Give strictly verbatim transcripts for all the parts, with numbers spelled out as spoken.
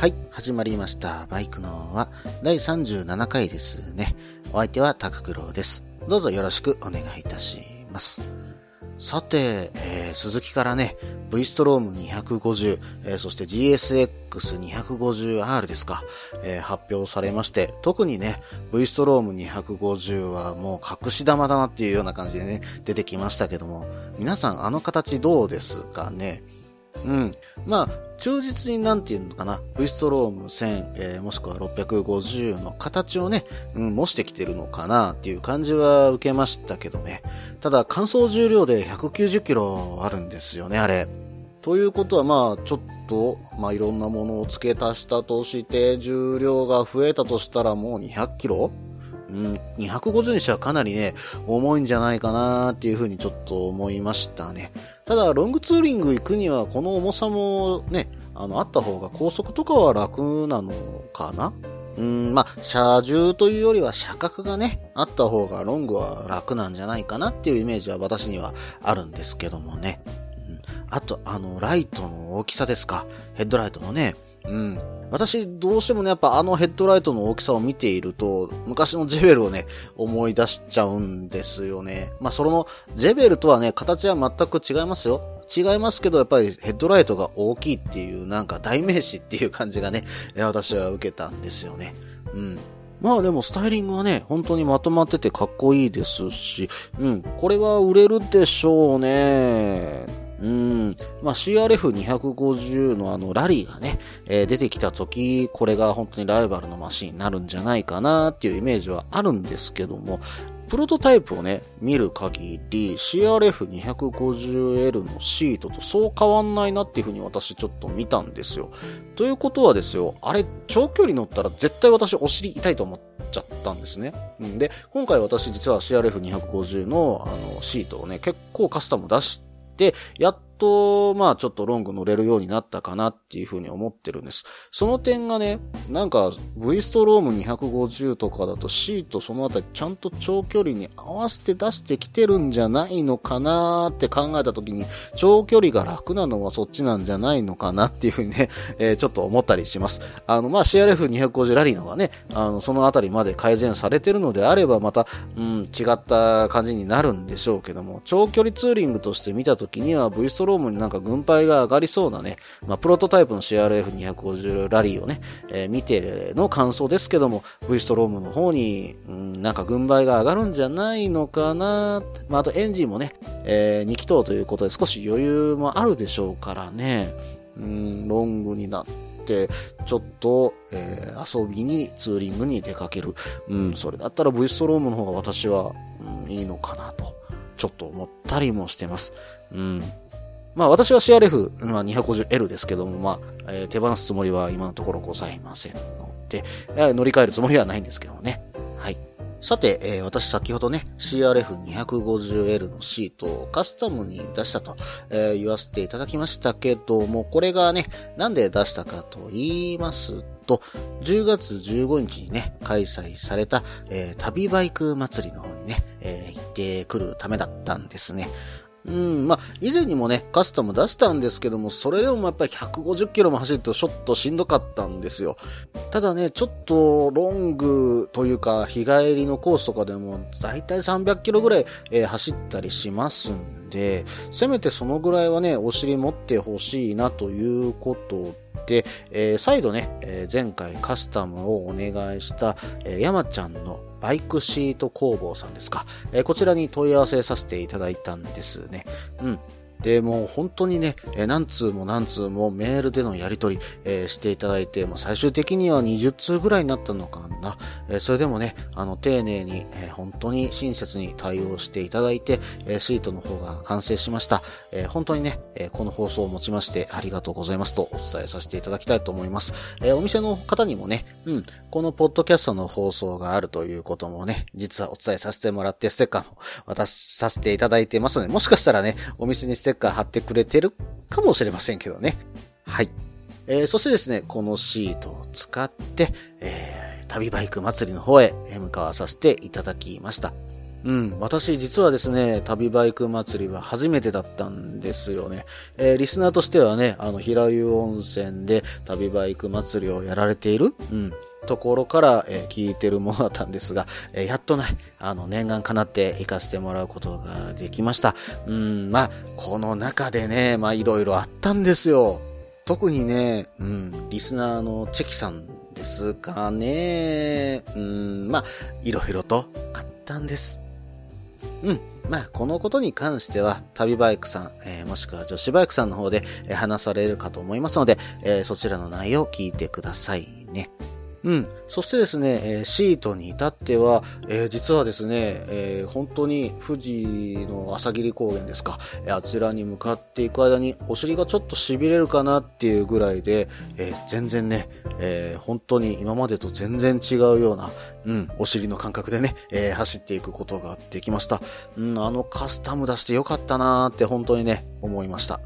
はい、始まりました。バイクのはだいさんじゅうななかいですね。お相手はタククロです。どうぞよろしくお願いいたします。さて、えー、鈴木からね、V ストロームにひゃくごじゅう、えー、そして ジーエスエックスにひゃくごじゅうアール ですか、えー、発表されまして、特にね、V ストロームにひゃくごじゅうはもう隠し玉だなっていうような感じでね、出てきましたけども、皆さんあの形どうですかね。うん。まあ、忠実になんていうのかな、V ストロームせん、えー、もしくはろっぴゃくごじゅうの形をね、うん、模してきてるのかなっていう感じは受けましたけどね。ただ、乾燥重量でひゃくきゅうじゅっキロあるんですよね、あれ。ということは、まあ、ちょっと、まあ、いろんなものを付け足したとして、重量が増えたとしたらもうにひゃくキロ?うん、にひゃくごじゅうにしてはかなりね、重いんじゃないかなーっていうふうにちょっと思いましたね。ただ、ロングツーリング行くにはこの重さもね、あの、あった方が高速とかは楽なのかな?うん、まあ、車重というよりは車格がね、あった方がロングは楽なんじゃないかなっていうイメージは私にはあるんですけどもね。うん、あと、あの、ライトの大きさですか。ヘッドライトのね。うん。私どうしてもね、やっぱあのヘッドライトの大きさを見ていると昔のジェベルをね思い出しちゃうんですよね。まあそのジェベルとはね形は全く違いますよ。違いますけどやっぱりヘッドライトが大きいっていうなんか代名詞っていう感じがね私は受けたんですよね。うん。まあでもスタイリングはね本当にまとまっててかっこいいですし、うんこれは売れるでしょうね。うん。まあ、シーアールエフにひゃくごじゅう のあのラリーがね、えー、出てきたとき、これが本当にライバルのマシンになるんじゃないかなっていうイメージはあるんですけども、プロトタイプをね、見る限り シーアールエフにひゃくごじゅうエル のシートとそう変わんないなっていうふうに私ちょっと見たんですよ。ということはですよ、あれ長距離乗ったら絶対私お尻痛いと思っちゃったんですね。で、今回私実は シーアールエフにひゃくごじゅう のあのシートをね、結構カスタム出して、で、やっと、まあちょっとロング乗れるようになったかなっていうふうに思ってるんです。その点がね、なんか V ストロームにひゃくごじゅうとかだとシートそのあたりちゃんと長距離に合わせて出してきてるんじゃないのかなーって考えたときに、長距離が楽なのはそっちなんじゃないのかなっていうふうにね、えー、ちょっと思ったりします。あの、まあ シーアールエフにひゃくごじゅう ラリーの方がね、あの、そのあたりまで改善されてるのであればまた、うん、違った感じになるんでしょうけども、長距離ツーリングとして見たときには V ストロームになんか軍配が上がりそうなね、まあ、プロトタイプの シーアールエフにひゃくごじゅう ラリーをね、えー、見ての感想ですけども V ストロームの方に、うん、なんか軍配が上がるんじゃないのかな、まあ、あとエンジンもね、えー、に気筒ということで少し余裕もあるでしょうからね、うん、ロングになってちょっと、えー、遊びにツーリングに出かける、うん、それだったら V ストロームの方が私は、うん、いいのかなとちょっと思ったりもしてます。うんまあ私は シーアールエフにひゃくごじゅうエル ですけども、まあ、えー、手放すつもりは今のところございませんので、乗り換えるつもりはないんですけどもね。はい。さて、えー、私先ほどね、シーアールエフにひゃくごじゅうエル のシートをカスタムに出したと、えー、言わせていただきましたけども、これがね、なんで出したかと言いますと、じゅうがつじゅうごにちにね、開催された、えー、旅バイク祭りの方にね、えー、行ってくるためだったんですね。うん、まあ、以前にもね、カスタム出したんですけども、それでもやっぱりひゃくごじゅっキロも走るとちょっとしんどかったんですよ。ただね、ちょっとロングというか、日帰りのコースとかでも、だいたいさんびゃくキロぐらい、えー、走ったりしますんで、せめてそのぐらいはね、お尻持ってほしいなということで、えー、再度ね、えー、前回カスタムをお願いした、えー、山ちゃんのバイクシート工房さんですか、えー、こちらに問い合わせさせていただいたんですね。うん。でもう本当にね、えー、何通も何通もメールでのやり取り、えー、していただいて、もう最終的にはにじゅっつうぐらいになったのかな、えー、それでもね、あの丁寧に、えー、本当に親切に対応していただいて、えー、シートの方が完成しました、えー、本当にね、えー、この放送をもちましてありがとうございますとお伝えさせていただきたいと思います、えー、お店の方にもね、うん、このポッドキャストの放送があるということもね、実はお伝えさせてもらってステッカーも渡させていただいてますので、もしかしたらね、お店にステッカー貼ってくれてるかもしれませんけどね。はい。えー、そしてですね、このシートを使って、えー、旅バイク祭りの方へ向かわさせていただきました。うん、私実はですね、旅バイク祭りは初めてだったんですよね。えー、リスナーとしてはね、あの、平湯温泉で旅バイク祭りをやられている、うん、ところから、えー、聞いてるものだったんですが、えー、やっとね、あの、念願かなって行かせてもらうことができました。うん、まあ、この中でね、まあ、いろいろあったんですよ。特にね、うん、リスナーのチェキさんですかね、うん、まあ、いろいろとあったんです。うん。まあ、このことに関しては、旅バイクさん、えー、もしくは女子バイクさんの方で、えー、話されるかと思いますので、えー、そちらの内容を聞いてくださいね。うん。そしてですね、えー、シートに至っては、えー、実はですね、えー、本当に富士の朝霧高原ですか、えー、あちらに向かっていく間にお尻がちょっと痺れるかなっていうぐらいで、えー、全然ね、えー、本当に今までと全然違うような、うん、お尻の感覚でね、えー、走っていくことができました。うん、あのカスタム出してよかったなーって本当にね、思いました。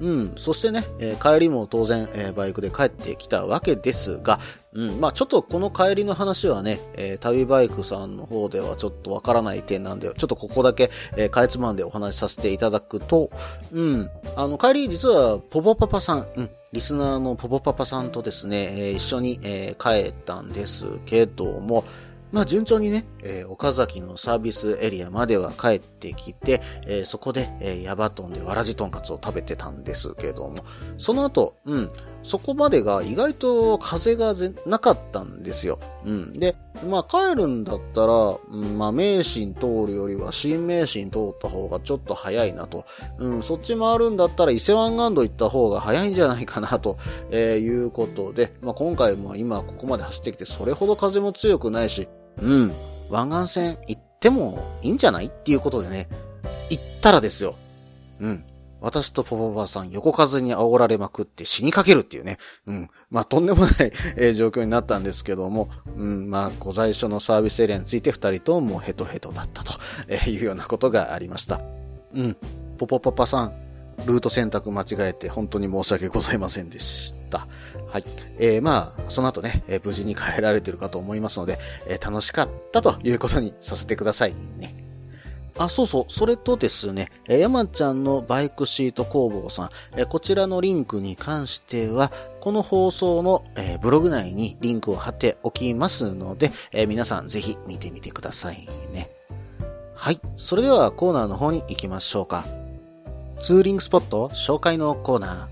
うん、そしてね、えー、帰りも当然、えー、バイクで帰ってきたわけですが、うん、まあちょっとこの帰りの話はね、えー、旅バイクさんの方ではちょっとわからない点なんで、ちょっとここだけ、えー、かいつまんでお話しさせていただくと、うん、あの帰り実はポポパパさん、うん、リスナーのポポパパさんとですね、えー、一緒に、えー、帰ったんですけども、まあ順調にね、えー、岡崎のサービスエリアまでは帰ってきて、えー、そこで、えー、ヤバトンでわらじとんかつを食べてたんですけども、その後、うん、そこまでが意外と風がぜなかったんですよ。うん。で、まあ帰るんだったら、うん、まあ名神通るよりは新名神通った方がちょっと早いなと。うん、そっち回るんだったら伊勢湾岸道行った方が早いんじゃないかなと、えー、いうことで、まあ今回も今ここまで走ってきてそれほど風も強くないし、うん、湾岸線行ってもいいんじゃないっていうことでね、行ったらですよ。うん。私とポポバさん横風に煽られまくって死にかけるっていうね。うん。まあ、とんでもない、えー、状況になったんですけども、うん、まあ、ご在所のサービスエリアについて二人ともヘトヘトだったと、えー、いうようなことがありました。うん。ポポパパさん、ルート選択間違えて本当に申し訳ございませんでした。はい。えー、まあ、その後ね、えー、無事に帰られてるかと思いますので、えー、楽しかったということにさせてくださいね。あ、そうそう。それとですね、えー、山ちゃんのバイクシート工房さん、えー、こちらのリンクに関しては、この放送の、えー、ブログ内にリンクを貼っておきますので、えー、皆さんぜひ見てみてくださいね。はい。それではコーナーの方に行きましょうか。ツーリングスポット紹介のコーナー。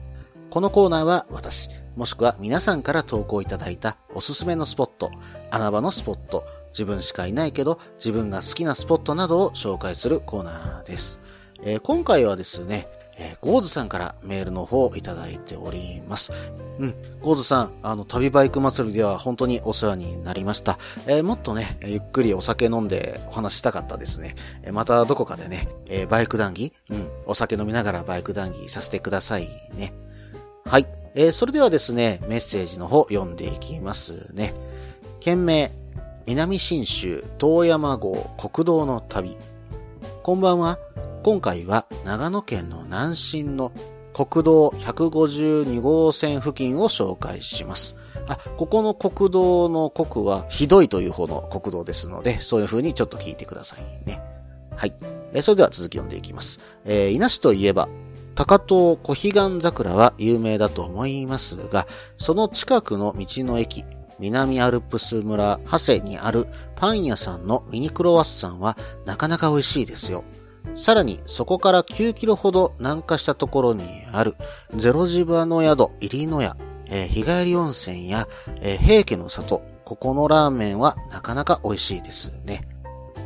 このコーナーは私、もしくは皆さんから投稿いただいたおすすめのスポット、穴場のスポット、自分しかいないけど自分が好きなスポットなどを紹介するコーナーです。えー、今回はですね、えー、ゴーズさんからメールの方をいただいております。うん、ゴーズさん、あの、旅バイク祭りでは本当にお世話になりました。えー、もっとね、ゆっくりお酒飲んでお話したかったですね。えー、またどこかでね、えー、バイク談義、うん、お酒飲みながらバイク談義させてくださいね。はい、えー、それではですね、メッセージの方読んでいきますね。件名、南信州遠山号国道の旅。こんばんは。今回は長野県の南信の国道ひゃくごじゅうにごうせん付近を紹介します。あ、ここの国道の国はひどいという方の国道ですので、そういう風にちょっと聞いてくださいね。はい。え、それでは続き読んでいきます。えー、伊那市といえば、高遠小彼岸桜は有名だと思いますが、その近くの道の駅、南アルプス村長谷にあるパン屋さんのミニクロワッサンはなかなか美味しいですよ。さらにそこからきゅうキロほど南下したところにあるゼロジバの宿入野屋、えー、日帰り温泉や、えー、平家の里、ここのラーメンはなかなか美味しいですね。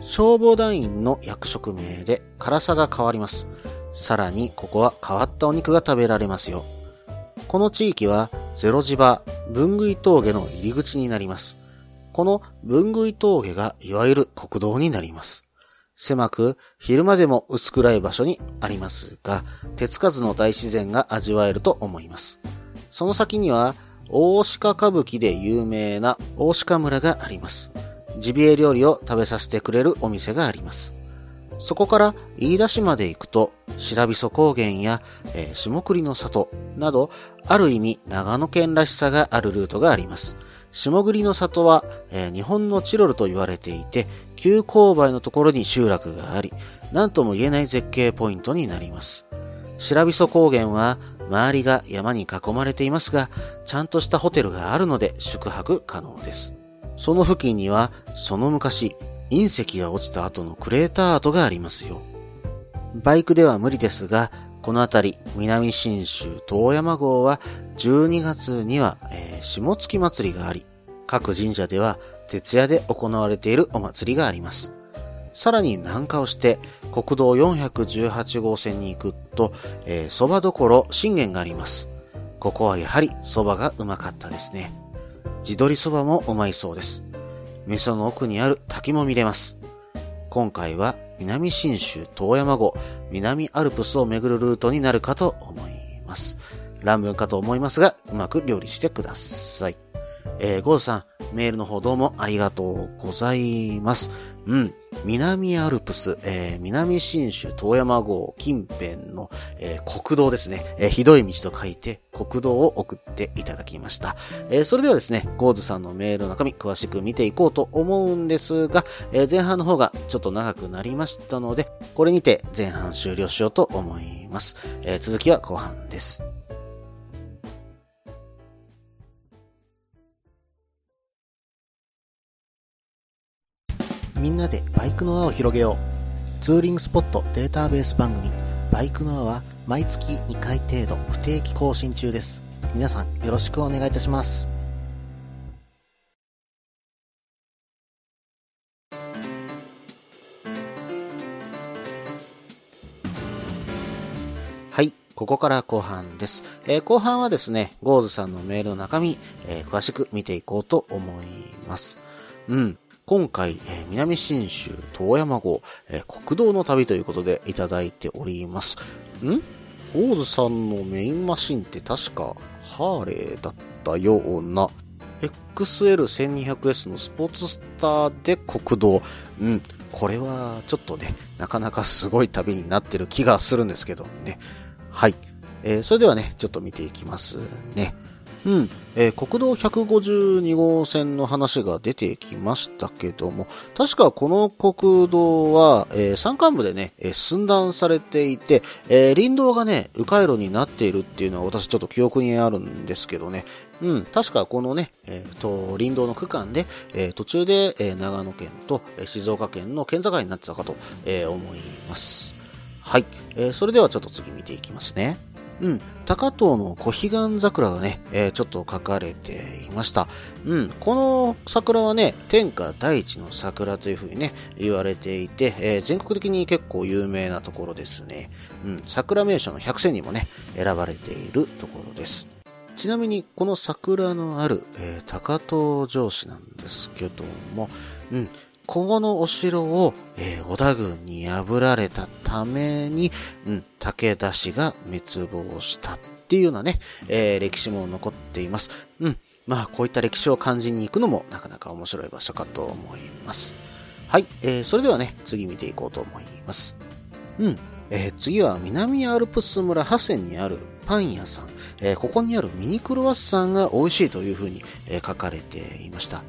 消防団員の役職名で辛さが変わります。さらにここは変わったお肉が食べられますよ。この地域はゼロ島文食い峠の入り口になります。この文食い峠がいわゆる国道になります。狭く昼間でも薄暗い場所にありますが、手つかずの大自然が味わえると思います。その先には大鹿歌舞伎で有名な大鹿村があります。ジビエ料理を食べさせてくれるお店があります。そこから飯田市まで行くと白磯高原や、えー、下栗の里などある意味長野県らしさがあるルートがあります。下栗の里は、えー、日本のチロルと言われていて急勾配のところに集落があり、何とも言えない絶景ポイントになります。白磯高原は周りが山に囲まれていますが、ちゃんとしたホテルがあるので宿泊可能です。その付近にはその昔隕石が落ちた後のクレーター跡がありますよ。バイクでは無理ですが、この辺り南信州遠山郷はじゅうにがつには、えー、下月祭りがあり、各神社では徹夜で行われているお祭りがあります。さらに南下をして国道よんひゃくじゅうはちごうせんに行くと、えー、蕎麦どころ信玄があります。ここはやはり蕎麦がうまかったですね。地鶏蕎麦もうまいそうです。目線の奥にある滝も見れます。今回は南信州遠山郷、南アルプスを巡るルートになるかと思います。乱文かと思いますが、うまく料理してください。えー、ゴーさん、メールの方どうもありがとうございます。うん、南アルプス、えー、南信州遠山郷近辺の、えー、国道ですね、えー。ひどい道と書いて国道を送っていただきました。えー、それではですね、ゴーズさんのメールの中身詳しく見ていこうと思うんですが、えー、前半の方がちょっと長くなりましたので、これにて前半終了しようと思います。えー、続きは後半です。みんなでバイクの輪を広げよう。ツーリングスポットデータベース番組バイクの輪は毎月にかい程度不定期更新中です。皆さんよろしくお願いいたします。はい、ここから後半です。えー、後半はですね、ゴーズさんのメールの中身、えー、詳しく見ていこうと思います。うん今回、えー、南信州遠山郷、えー、国道の旅ということでいただいております。ん？オーズさんのメインマシンって確かハーレーだったような。エックスエルせんにひゃくエス のスポーツスターで国道。うん。これはちょっとね、なかなかすごい旅になってる気がするんですけどね。はい。えー、それではね、ちょっと見ていきますね。うんえー、国道ひゃくごじゅうにごうせんの話が出てきましたけども、確かこの国道は、えー、山間部でね、えー、寸断されていて、えー、林道がね、迂回路になっているっていうのは私ちょっと記憶にあるんですけどね。うん、確かこのね、えー、と林道の区間で、えー、途中で、えー、長野県と静岡県の県境になってたかと、えー、思います。はい、えー、それではちょっと次見ていきますね。うん、高遠の小彼岸桜がね、えー、ちょっと書かれていました。うん、この桜はね、天下第一の桜というふうにね、言われていて、えー、全国的に結構有名なところですね。うん、桜名所の百選にもね、選ばれているところです。ちなみに、この桜のある、えー、高遠城址なんですけども、うん、ここのお城を、えー、織田軍に破られたために、うん、武田氏が滅亡したっていうようなね、えー、歴史も残っています。うん、まあこういった歴史を感じに行くのもなかなか面白い場所かと思います。はい、えー、それではね、次見ていこうと思います。うん、えー、次は南アルプス村長谷にあるパン屋さん。えー、ここにあるミニクロワッサンが美味しいというふうに、えー、書かれていました。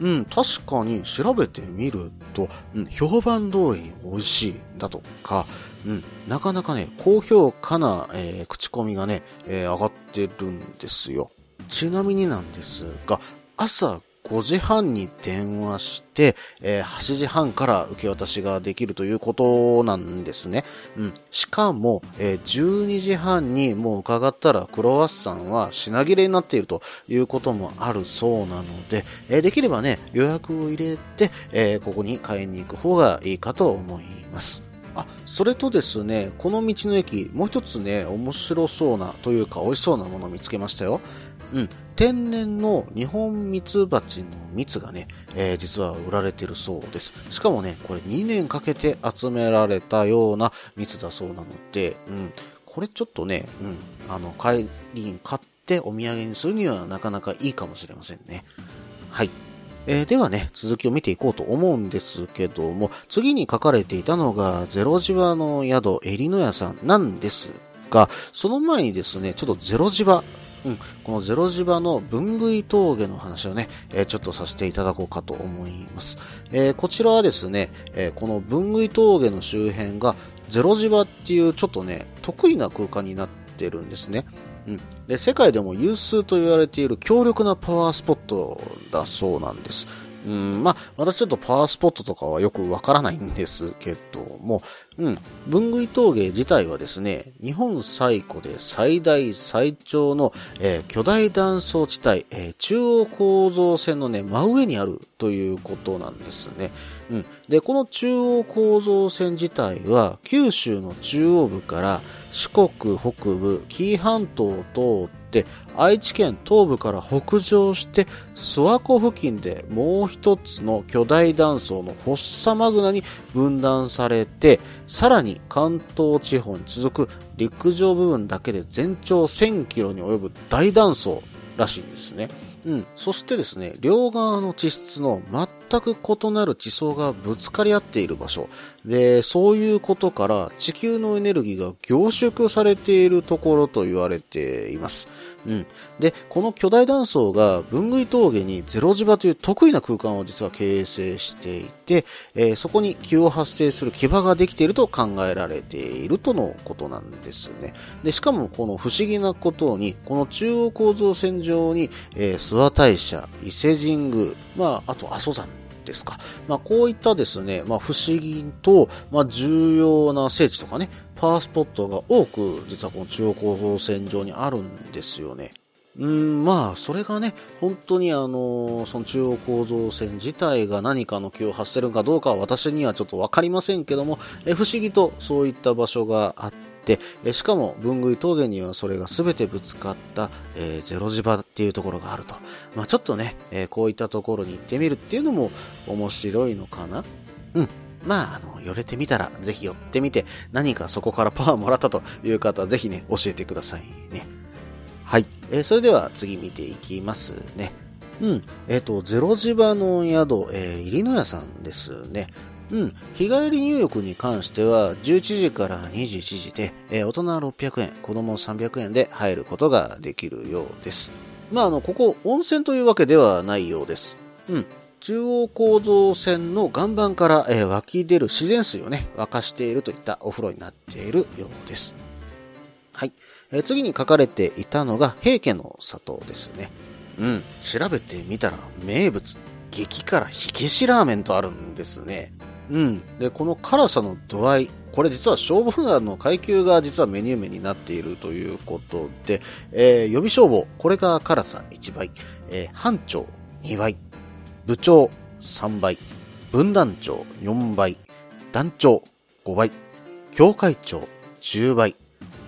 うん、確かに調べてみると、うん、評判通りに美味しいだとか、うん、なかなかね、高評価な、えー、口コミがね、えー、上がってるんですよ。ちなみになんですが、朝ごじはんに電話して、えー、はちじはんから受け渡しができるということなんですね。うん、しかも、えー、じゅうにじはんにもう伺ったらクロワッサンは品切れになっているということもあるそうなので、えー、できればね、予約を入れて、えー、ここに買いに行く方がいいかと思います。あ、それとですね、この道の駅、もう一つね、面白そうなというか美味しそうなものを見つけましたよ。うん、天然の日本ミツバチの蜜がね、えー、実は売られてるそうです。しかもね、これにねんかけて集められたような蜜だそうなので、うん、これちょっとね、うん、あの帰りに買ってお土産にするにはなかなかいいかもしれませんね。はい。えー、ではね、続きを見ていこうと思うんですけども、次に書かれていたのがゼロジワの宿えりの屋さんなんですが、その前にですね、ちょっとゼロジワ、うん、このゼロジワの文具峠の話をね、えー、ちょっとさせていただこうかと思います。えー、こちらはですね、えー、この文具峠の周辺がゼロジワっていうちょっとね、得意な空間になってるんですね。うん、で世界でも有数と言われている強力なパワースポットだそうなんです。うん、まあ、私ちょっとパワースポットとかはよくわからないんですけども、うん、文具峠自体はですね、日本最古で最大最長の、えー、巨大断層地帯、えー、中央構造線のね、真上にあるということなんですね。うん、で、この中央構造線自体は、九州の中央部から四国北部、紀伊半島を通って、で愛知県東部から北上して諏訪湖付近でもう一つの巨大断層のフォッサマグナに分断されて、さらに関東地方に続く陸上部分だけで全長せんキロに及ぶ大断層らしいんですね。うん、そしてですね、両側の地質の全く異なる地層がぶつかり合っている場所で、そういうことから地球のエネルギーが凝縮されているところと言われています。うん、でこの巨大断層が文具峠にゼロ磁場という得意な空間を実は形成していて、えー、そこに気を発生する基場ができていると考えられているとのことなんですね。でしかもこの不思議なことに、この中央構造線上に、えー、諏訪大社、伊勢神宮、まあ、あと阿蘇山ですか、まあ、こういったですね、まあ、不思議と、まあ、重要な聖地とかね、パワースポットが多く実はこの中央構造線上にあるんですよね。うーん、まあそれがね、本当にあのー、その中央構造線自体が何かの気を発してるかどうかは私にはちょっと分かりませんけども、え不思議とそういった場所があって、えしかも文具峠にはそれが全てぶつかった、えー、ゼロ磁場っていうところがあると、まあ、ちょっとね、えー、こういったところに行ってみるっていうのも面白いのかな。うん、まあ、あの、寄れてみたら、ぜひ寄ってみて、何かそこからパワーもらったという方は、ぜひね、教えてくださいね。はい。えー、それでは、次見ていきますね。うん。えっと、ゼロ磁場の宿、えー、入野屋さんですね。うん。日帰り入浴に関しては、じゅういちじからにじゅういちじで、えー、大人ろっぴゃくえん、子供さんびゃくえんで入ることができるようです。まあ、あの、ここ、温泉というわけではないようです。うん。中央構造線の岩盤から、えー、湧き出る自然水をね、沸かしているといったお風呂になっているようです。はい。えー、次に書かれていたのが平家の里ですね。うん。調べてみたら名物、激辛火消しラーメンとあるんですね。うん。で、この辛さの度合い、これ実は消防団の階級が実はメニュー名になっているということで、えー、予備消防、これが辛さいちばい、えー、班長にばい。部長さんばい、分団長よんばい、団長ごばい、教会長じゅうばい、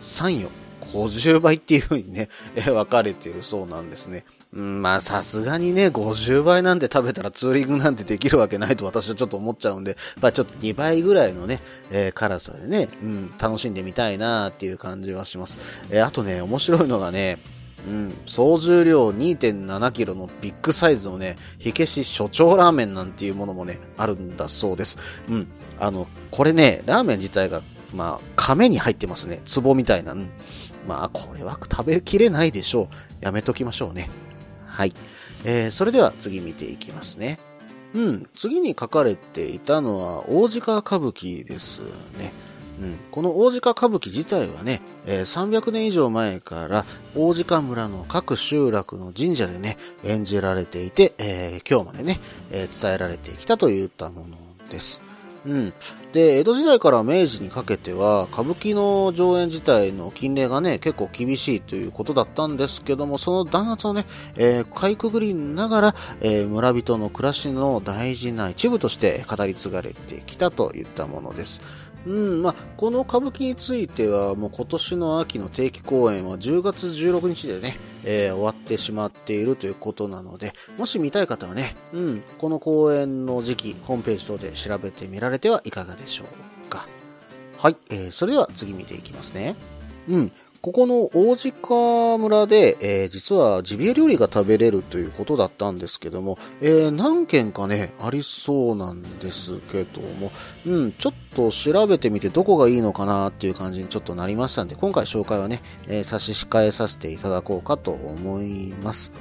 参与ごじゅうばいっていう風にね、えー、分かれているそうなんですね。うん、まあさすがにね、ごじゅうばいなんて食べたらツーリングなんてできるわけないと私はちょっと思っちゃうんで、まあちょっとにばいぐらいのね、えー、辛さでね、うん、楽しんでみたいなーっていう感じはします。えー、あとね、面白いのがね、うん、総重量 にてんななキロのビッグサイズのね、火消し所長ラーメンなんていうものもね、あるんだそうです。うん。あの、これね、ラーメン自体が、まあ、亀に入ってますね。壺みたいな。うん、まあ、これは食べきれないでしょう。やめときましょうね。はい。えー、それでは次見ていきますね。うん。次に書かれていたのは、大鹿歌舞伎ですね。うん、この大鹿歌舞伎自体はね、えー、さんびゃくねん以上前から大鹿村の各集落の神社でね、演じられていて、えー、今日までね、えー、伝えられてきたといったものです。うん。で、江戸時代から明治にかけては、歌舞伎の上演自体の禁令がね、結構厳しいということだったんですけども、その弾圧をね、えー、かいくぐりながら、えー、村人の暮らしの大事な一部として語り継がれてきたといったものです。うんまあ、この歌舞伎についてはもう今年の秋の定期公演はじゅうがつじゅうろくにちでね、えー、終わってしまっているということなので、もし見たい方はね、うん、この公演の時期ホームページ等で調べてみられてはいかがでしょうか。はい、えー、それでは次見ていきますね。うんここの王子川村で、えー、実はジビエ料理が食べれるということだったんですけども、えー、何軒かねありそうなんですけども、うん、ちょっと調べてみてどこがいいのかなっていう感じにちょっとなりましたんで、今回紹介はね、えー、差し控えさせていただこうかと思います。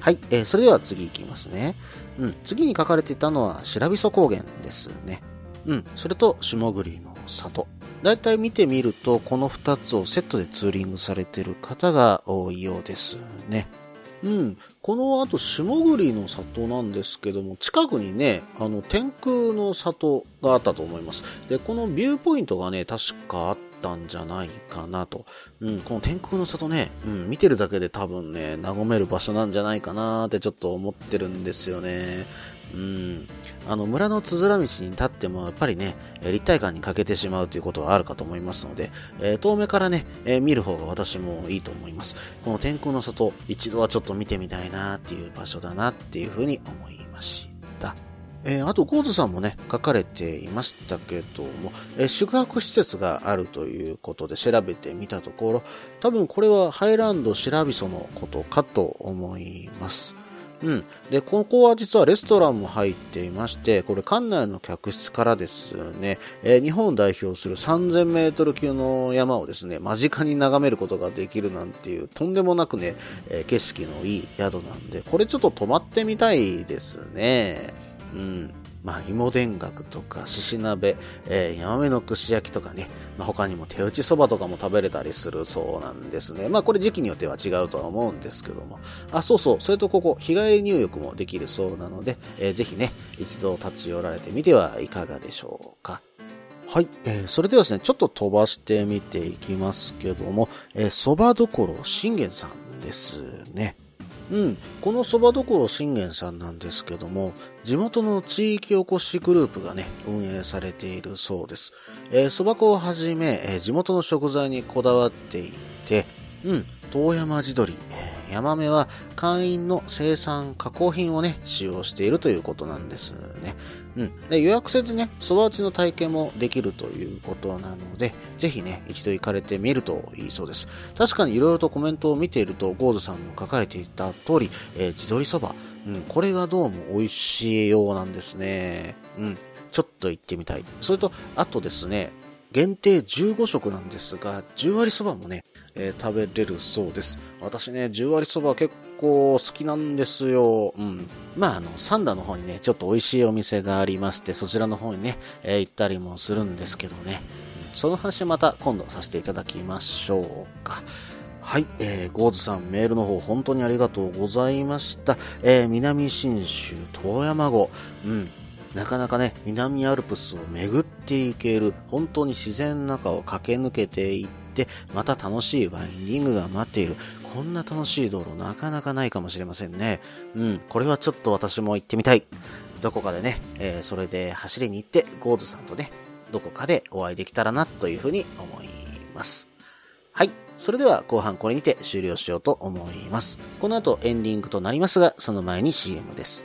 はい、えー、それでは次いきますね。うん、次に書かれていたのは白磯高原ですね。うん、それと下栗の里。だいたい見てみるとこのふたつをセットでツーリングされている方が多いようですね。うん、このあと下栗の里なんですけども、近くにねあの天空の里があったと思います。でこのビューポイントがね確かあったんじゃないかなと、うん、この天空の里ね、うん、見てるだけで多分ね和める場所なんじゃないかなってちょっと思ってるんですよね。うん、あの村のつづら道に立ってもやっぱりね立体感に欠けてしまうということはあるかと思いますので、えー、遠目からね、えー、見る方が私もいいと思います。この天空の里一度はちょっと見てみたいなっていう場所だなっていうふうに思いました、えー、あとゴーズさんもね書かれていましたけども、えー、宿泊施設があるということで調べてみたところ、多分これはハイランド白磯のことかと思います。うん、でここは実はレストランも入っていまして、これ館内の客室からですね、えー、日本を代表するさんぜんメートル級の山をですね間近に眺めることができるなんていう、とんでもなくね、えー、景色のいい宿なんで、これちょっと泊まってみたいですね。うんまあ、芋田楽とかしし鍋、えー、ヤマメの串焼きとかね、まあ、他にも手打ちそばとかも食べれたりするそうなんですね。まあこれ時期によっては違うとは思うんですけども、あそうそうそれとここ日帰り入浴もできるそうなので、えー、ぜひね一度立ち寄られてみてはいかがでしょうか。はい、えー、それではですねちょっと飛ばしてみていきますけども、えー、そばどころ信玄さんですね。うん、このそばどころ信玄さんなんですけども、地元の地域おこしグループがね運営されているそうです。えー、そば粉をはじめ、えー、地元の食材にこだわっていて、うん、遠山地鶏、えー、ヤマメは会員の生産加工品をね使用しているということなんですね。うん、で予約制でねそば打ちの体験もできるということなので、ぜひね一度行かれてみるといいそうです。確かにいろいろとコメントを見ているとゴーズさんの書かれていた通り、えー、地鶏そば、うん、これがどうも美味しいようなんですね。うん、ちょっと行ってみたい。それとあとですね、限定じゅうごしょくなんですがじゅうわりそばもね、えー、食べれるそうです。私ねじゅうわりそば結構好きなんですよ。うん、まああの三田の方にねちょっと美味しいお店がありまして、そちらの方にね、えー、行ったりもするんですけどね、うん、その話はまた今度させていただきましょうか。はい、えー、ゴーズさんメールの方本当にありがとうございました。えー、南信州遠山郷、うんなかなかね南アルプスを巡っていける、本当に自然の中を駆け抜けていってまた楽しいワインディングが待っている、こんな楽しい道路なかなかないかもしれませんね。うん、これはちょっと私も行ってみたい。どこかでね、えー、それで走りに行ってゴーズさんとねどこかでお会いできたらなというふうに思います。はい、それでは後半これにて終了しようと思います。この後エンディングとなりますが、その前に シーエム です。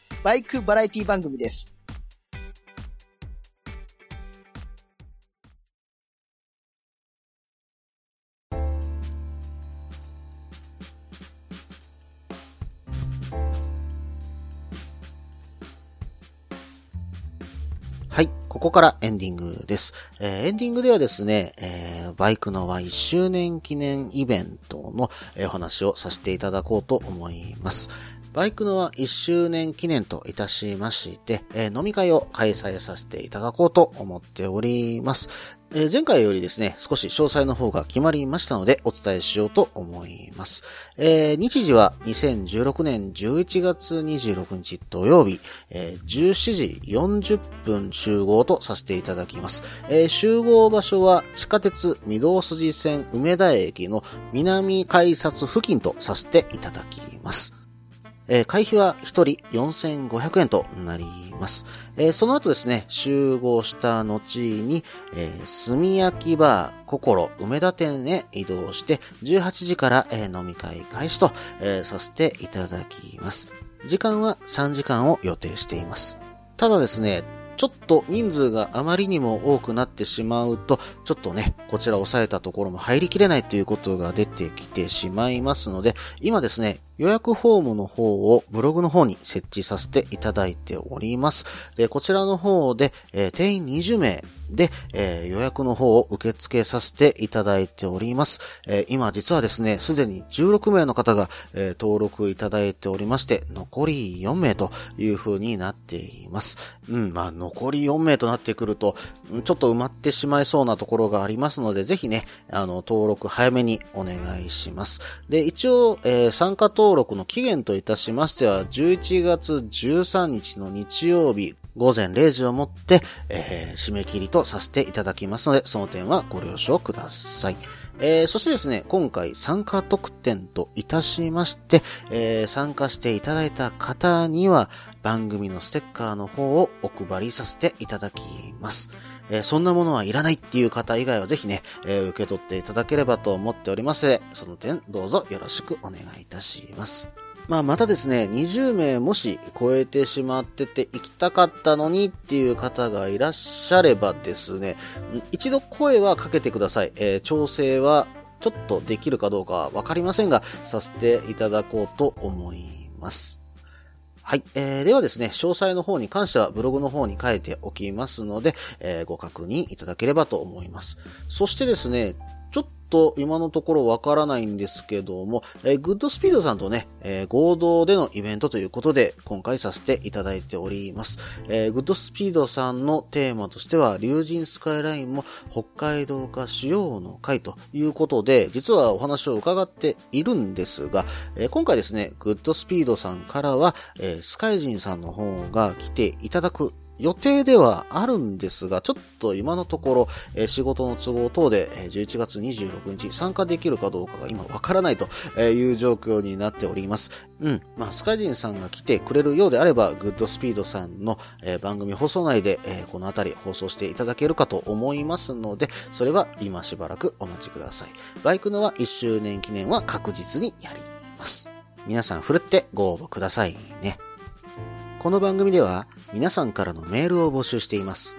バイクバラエティ番組です。はい、ここからエンディングです。えー、エンディングではですね、えー、バイクの輪いっしゅうねん記念イベントのお話をさせていただこうと思います。バイクのはいっしゅうねん記念といたしまして、えー、飲み会を開催させていただこうと思っております。えー、前回よりですね、少し詳細の方が決まりましたのでお伝えしようと思います。えー、日時はにせんじゅうろくねんじゅういちがつにじゅうろくにち土曜日、えー、じゅうしちじよんじゅっぷん集合とさせていただきます。えー、集合場所は地下鉄御堂筋線梅田駅の南改札付近とさせていただきます。えー、会費はひとりよんせんごひゃくえんとなります。えー、その後ですね、集合した後に、えー、炭焼きバー心梅田店へ移動して、じゅうはちじから、えー、飲み会開始と、えー、させていただきます。時間はさんじかんを予定しています。ただですね、ちょっと人数があまりにも多くなってしまうと、ちょっとね、こちら抑えたところも入りきれないということが出てきてしまいますので、今ですね、予約フォームの方をブログの方に設置させていただいております。で、こちらの方で、えー、定員にじゅうめいで、えー、予約の方を受け付けさせていただいております。えー、今実はですね、すでにじゅうろくめいの方が、えー、登録いただいておりまして、残りよんめいという風になっています。うん、まあ残りよんめいとなってくるとちょっと埋まってしまいそうなところがありますので、ぜひね、あの登録早めにお願いします。で、一応、えー、参加登録の期限といたしましてはじゅういちがつじゅうさんにちの日曜日午前れいじをもって、えー、締め切りとさせていただきますので、その点はご了承ください。えー、そしてですね、今回参加特典といたしまして、えー、参加していただいた方には番組のステッカーの方をお配りさせていただきます。えー、そんなものはいらないっていう方以外はぜひね、えー、受け取っていただければと思っておりますので、その点どうぞよろしくお願いいたします。まあまたですね、にじゅうめいもし超えてしまってて行きたかったのにっていう方がいらっしゃればですね、一度声はかけてください。えー、調整はちょっとできるかどうかはわかりませんが、させていただこうと思います。はい、えー、ではですね、詳細の方に関してはブログの方に書いておきますので、えー、ご確認いただければと思います。そしてですね、ちょっと今のところわからないんですけども、えー、グッドスピードさんとね、えー、合同でのイベントということで今回させていただいております。えー、グッドスピードさんのテーマとしては龍神スカイラインも北海道化しようの会ということで、実はお話を伺っているんですが、えー、今回ですね、グッドスピードさんからは、えー、スカイジンさんの方が来ていただく予定ではあるんですが、ちょっと今のところ、えー、仕事の都合等で、えー、じゅういちがつにじゅうろくにち参加できるかどうかが今わからないという状況になっております。うん。まあ、スカイジンさんが来てくれるようであれば、グッドスピードさんの、えー、番組放送内で、えー、このあたり放送していただけるかと思いますので、それは今しばらくお待ちください。バイクのはいっしゅうねん記念は確実にやります。皆さんふるってご応募くださいね。この番組では皆さんからのメールを募集しています。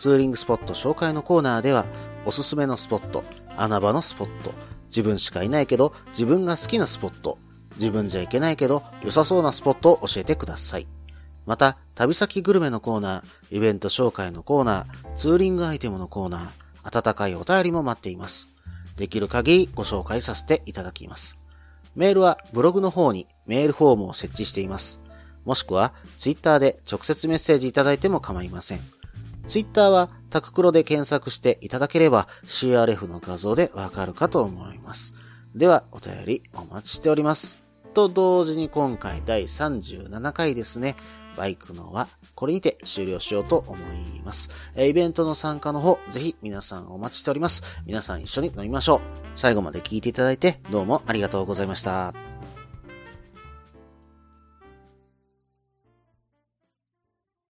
ツーリングスポット紹介のコーナーでは、おすすめのスポット、穴場のスポット、自分しかいないけど自分が好きなスポット、自分じゃいけないけど良さそうなスポットを教えてください。また、旅先グルメのコーナー、イベント紹介のコーナー、ツーリングアイテムのコーナー、温かいお便りも待っています。できる限りご紹介させていただきます。メールはブログの方にメールフォームを設置しています。もしくは、ツイッターで直接メッセージいただいても構いません。ツイッターは、タククロで検索していただければ、シーアールエフ の画像でわかるかと思います。では、お便りお待ちしております。と同時に今回だいさんじゅうななかいですね、バイクのは、これにて終了しようと思います。イベントの参加の方、ぜひ皆さんお待ちしております。皆さん一緒に飲みましょう。最後まで聞いていただいて、どうもありがとうございました。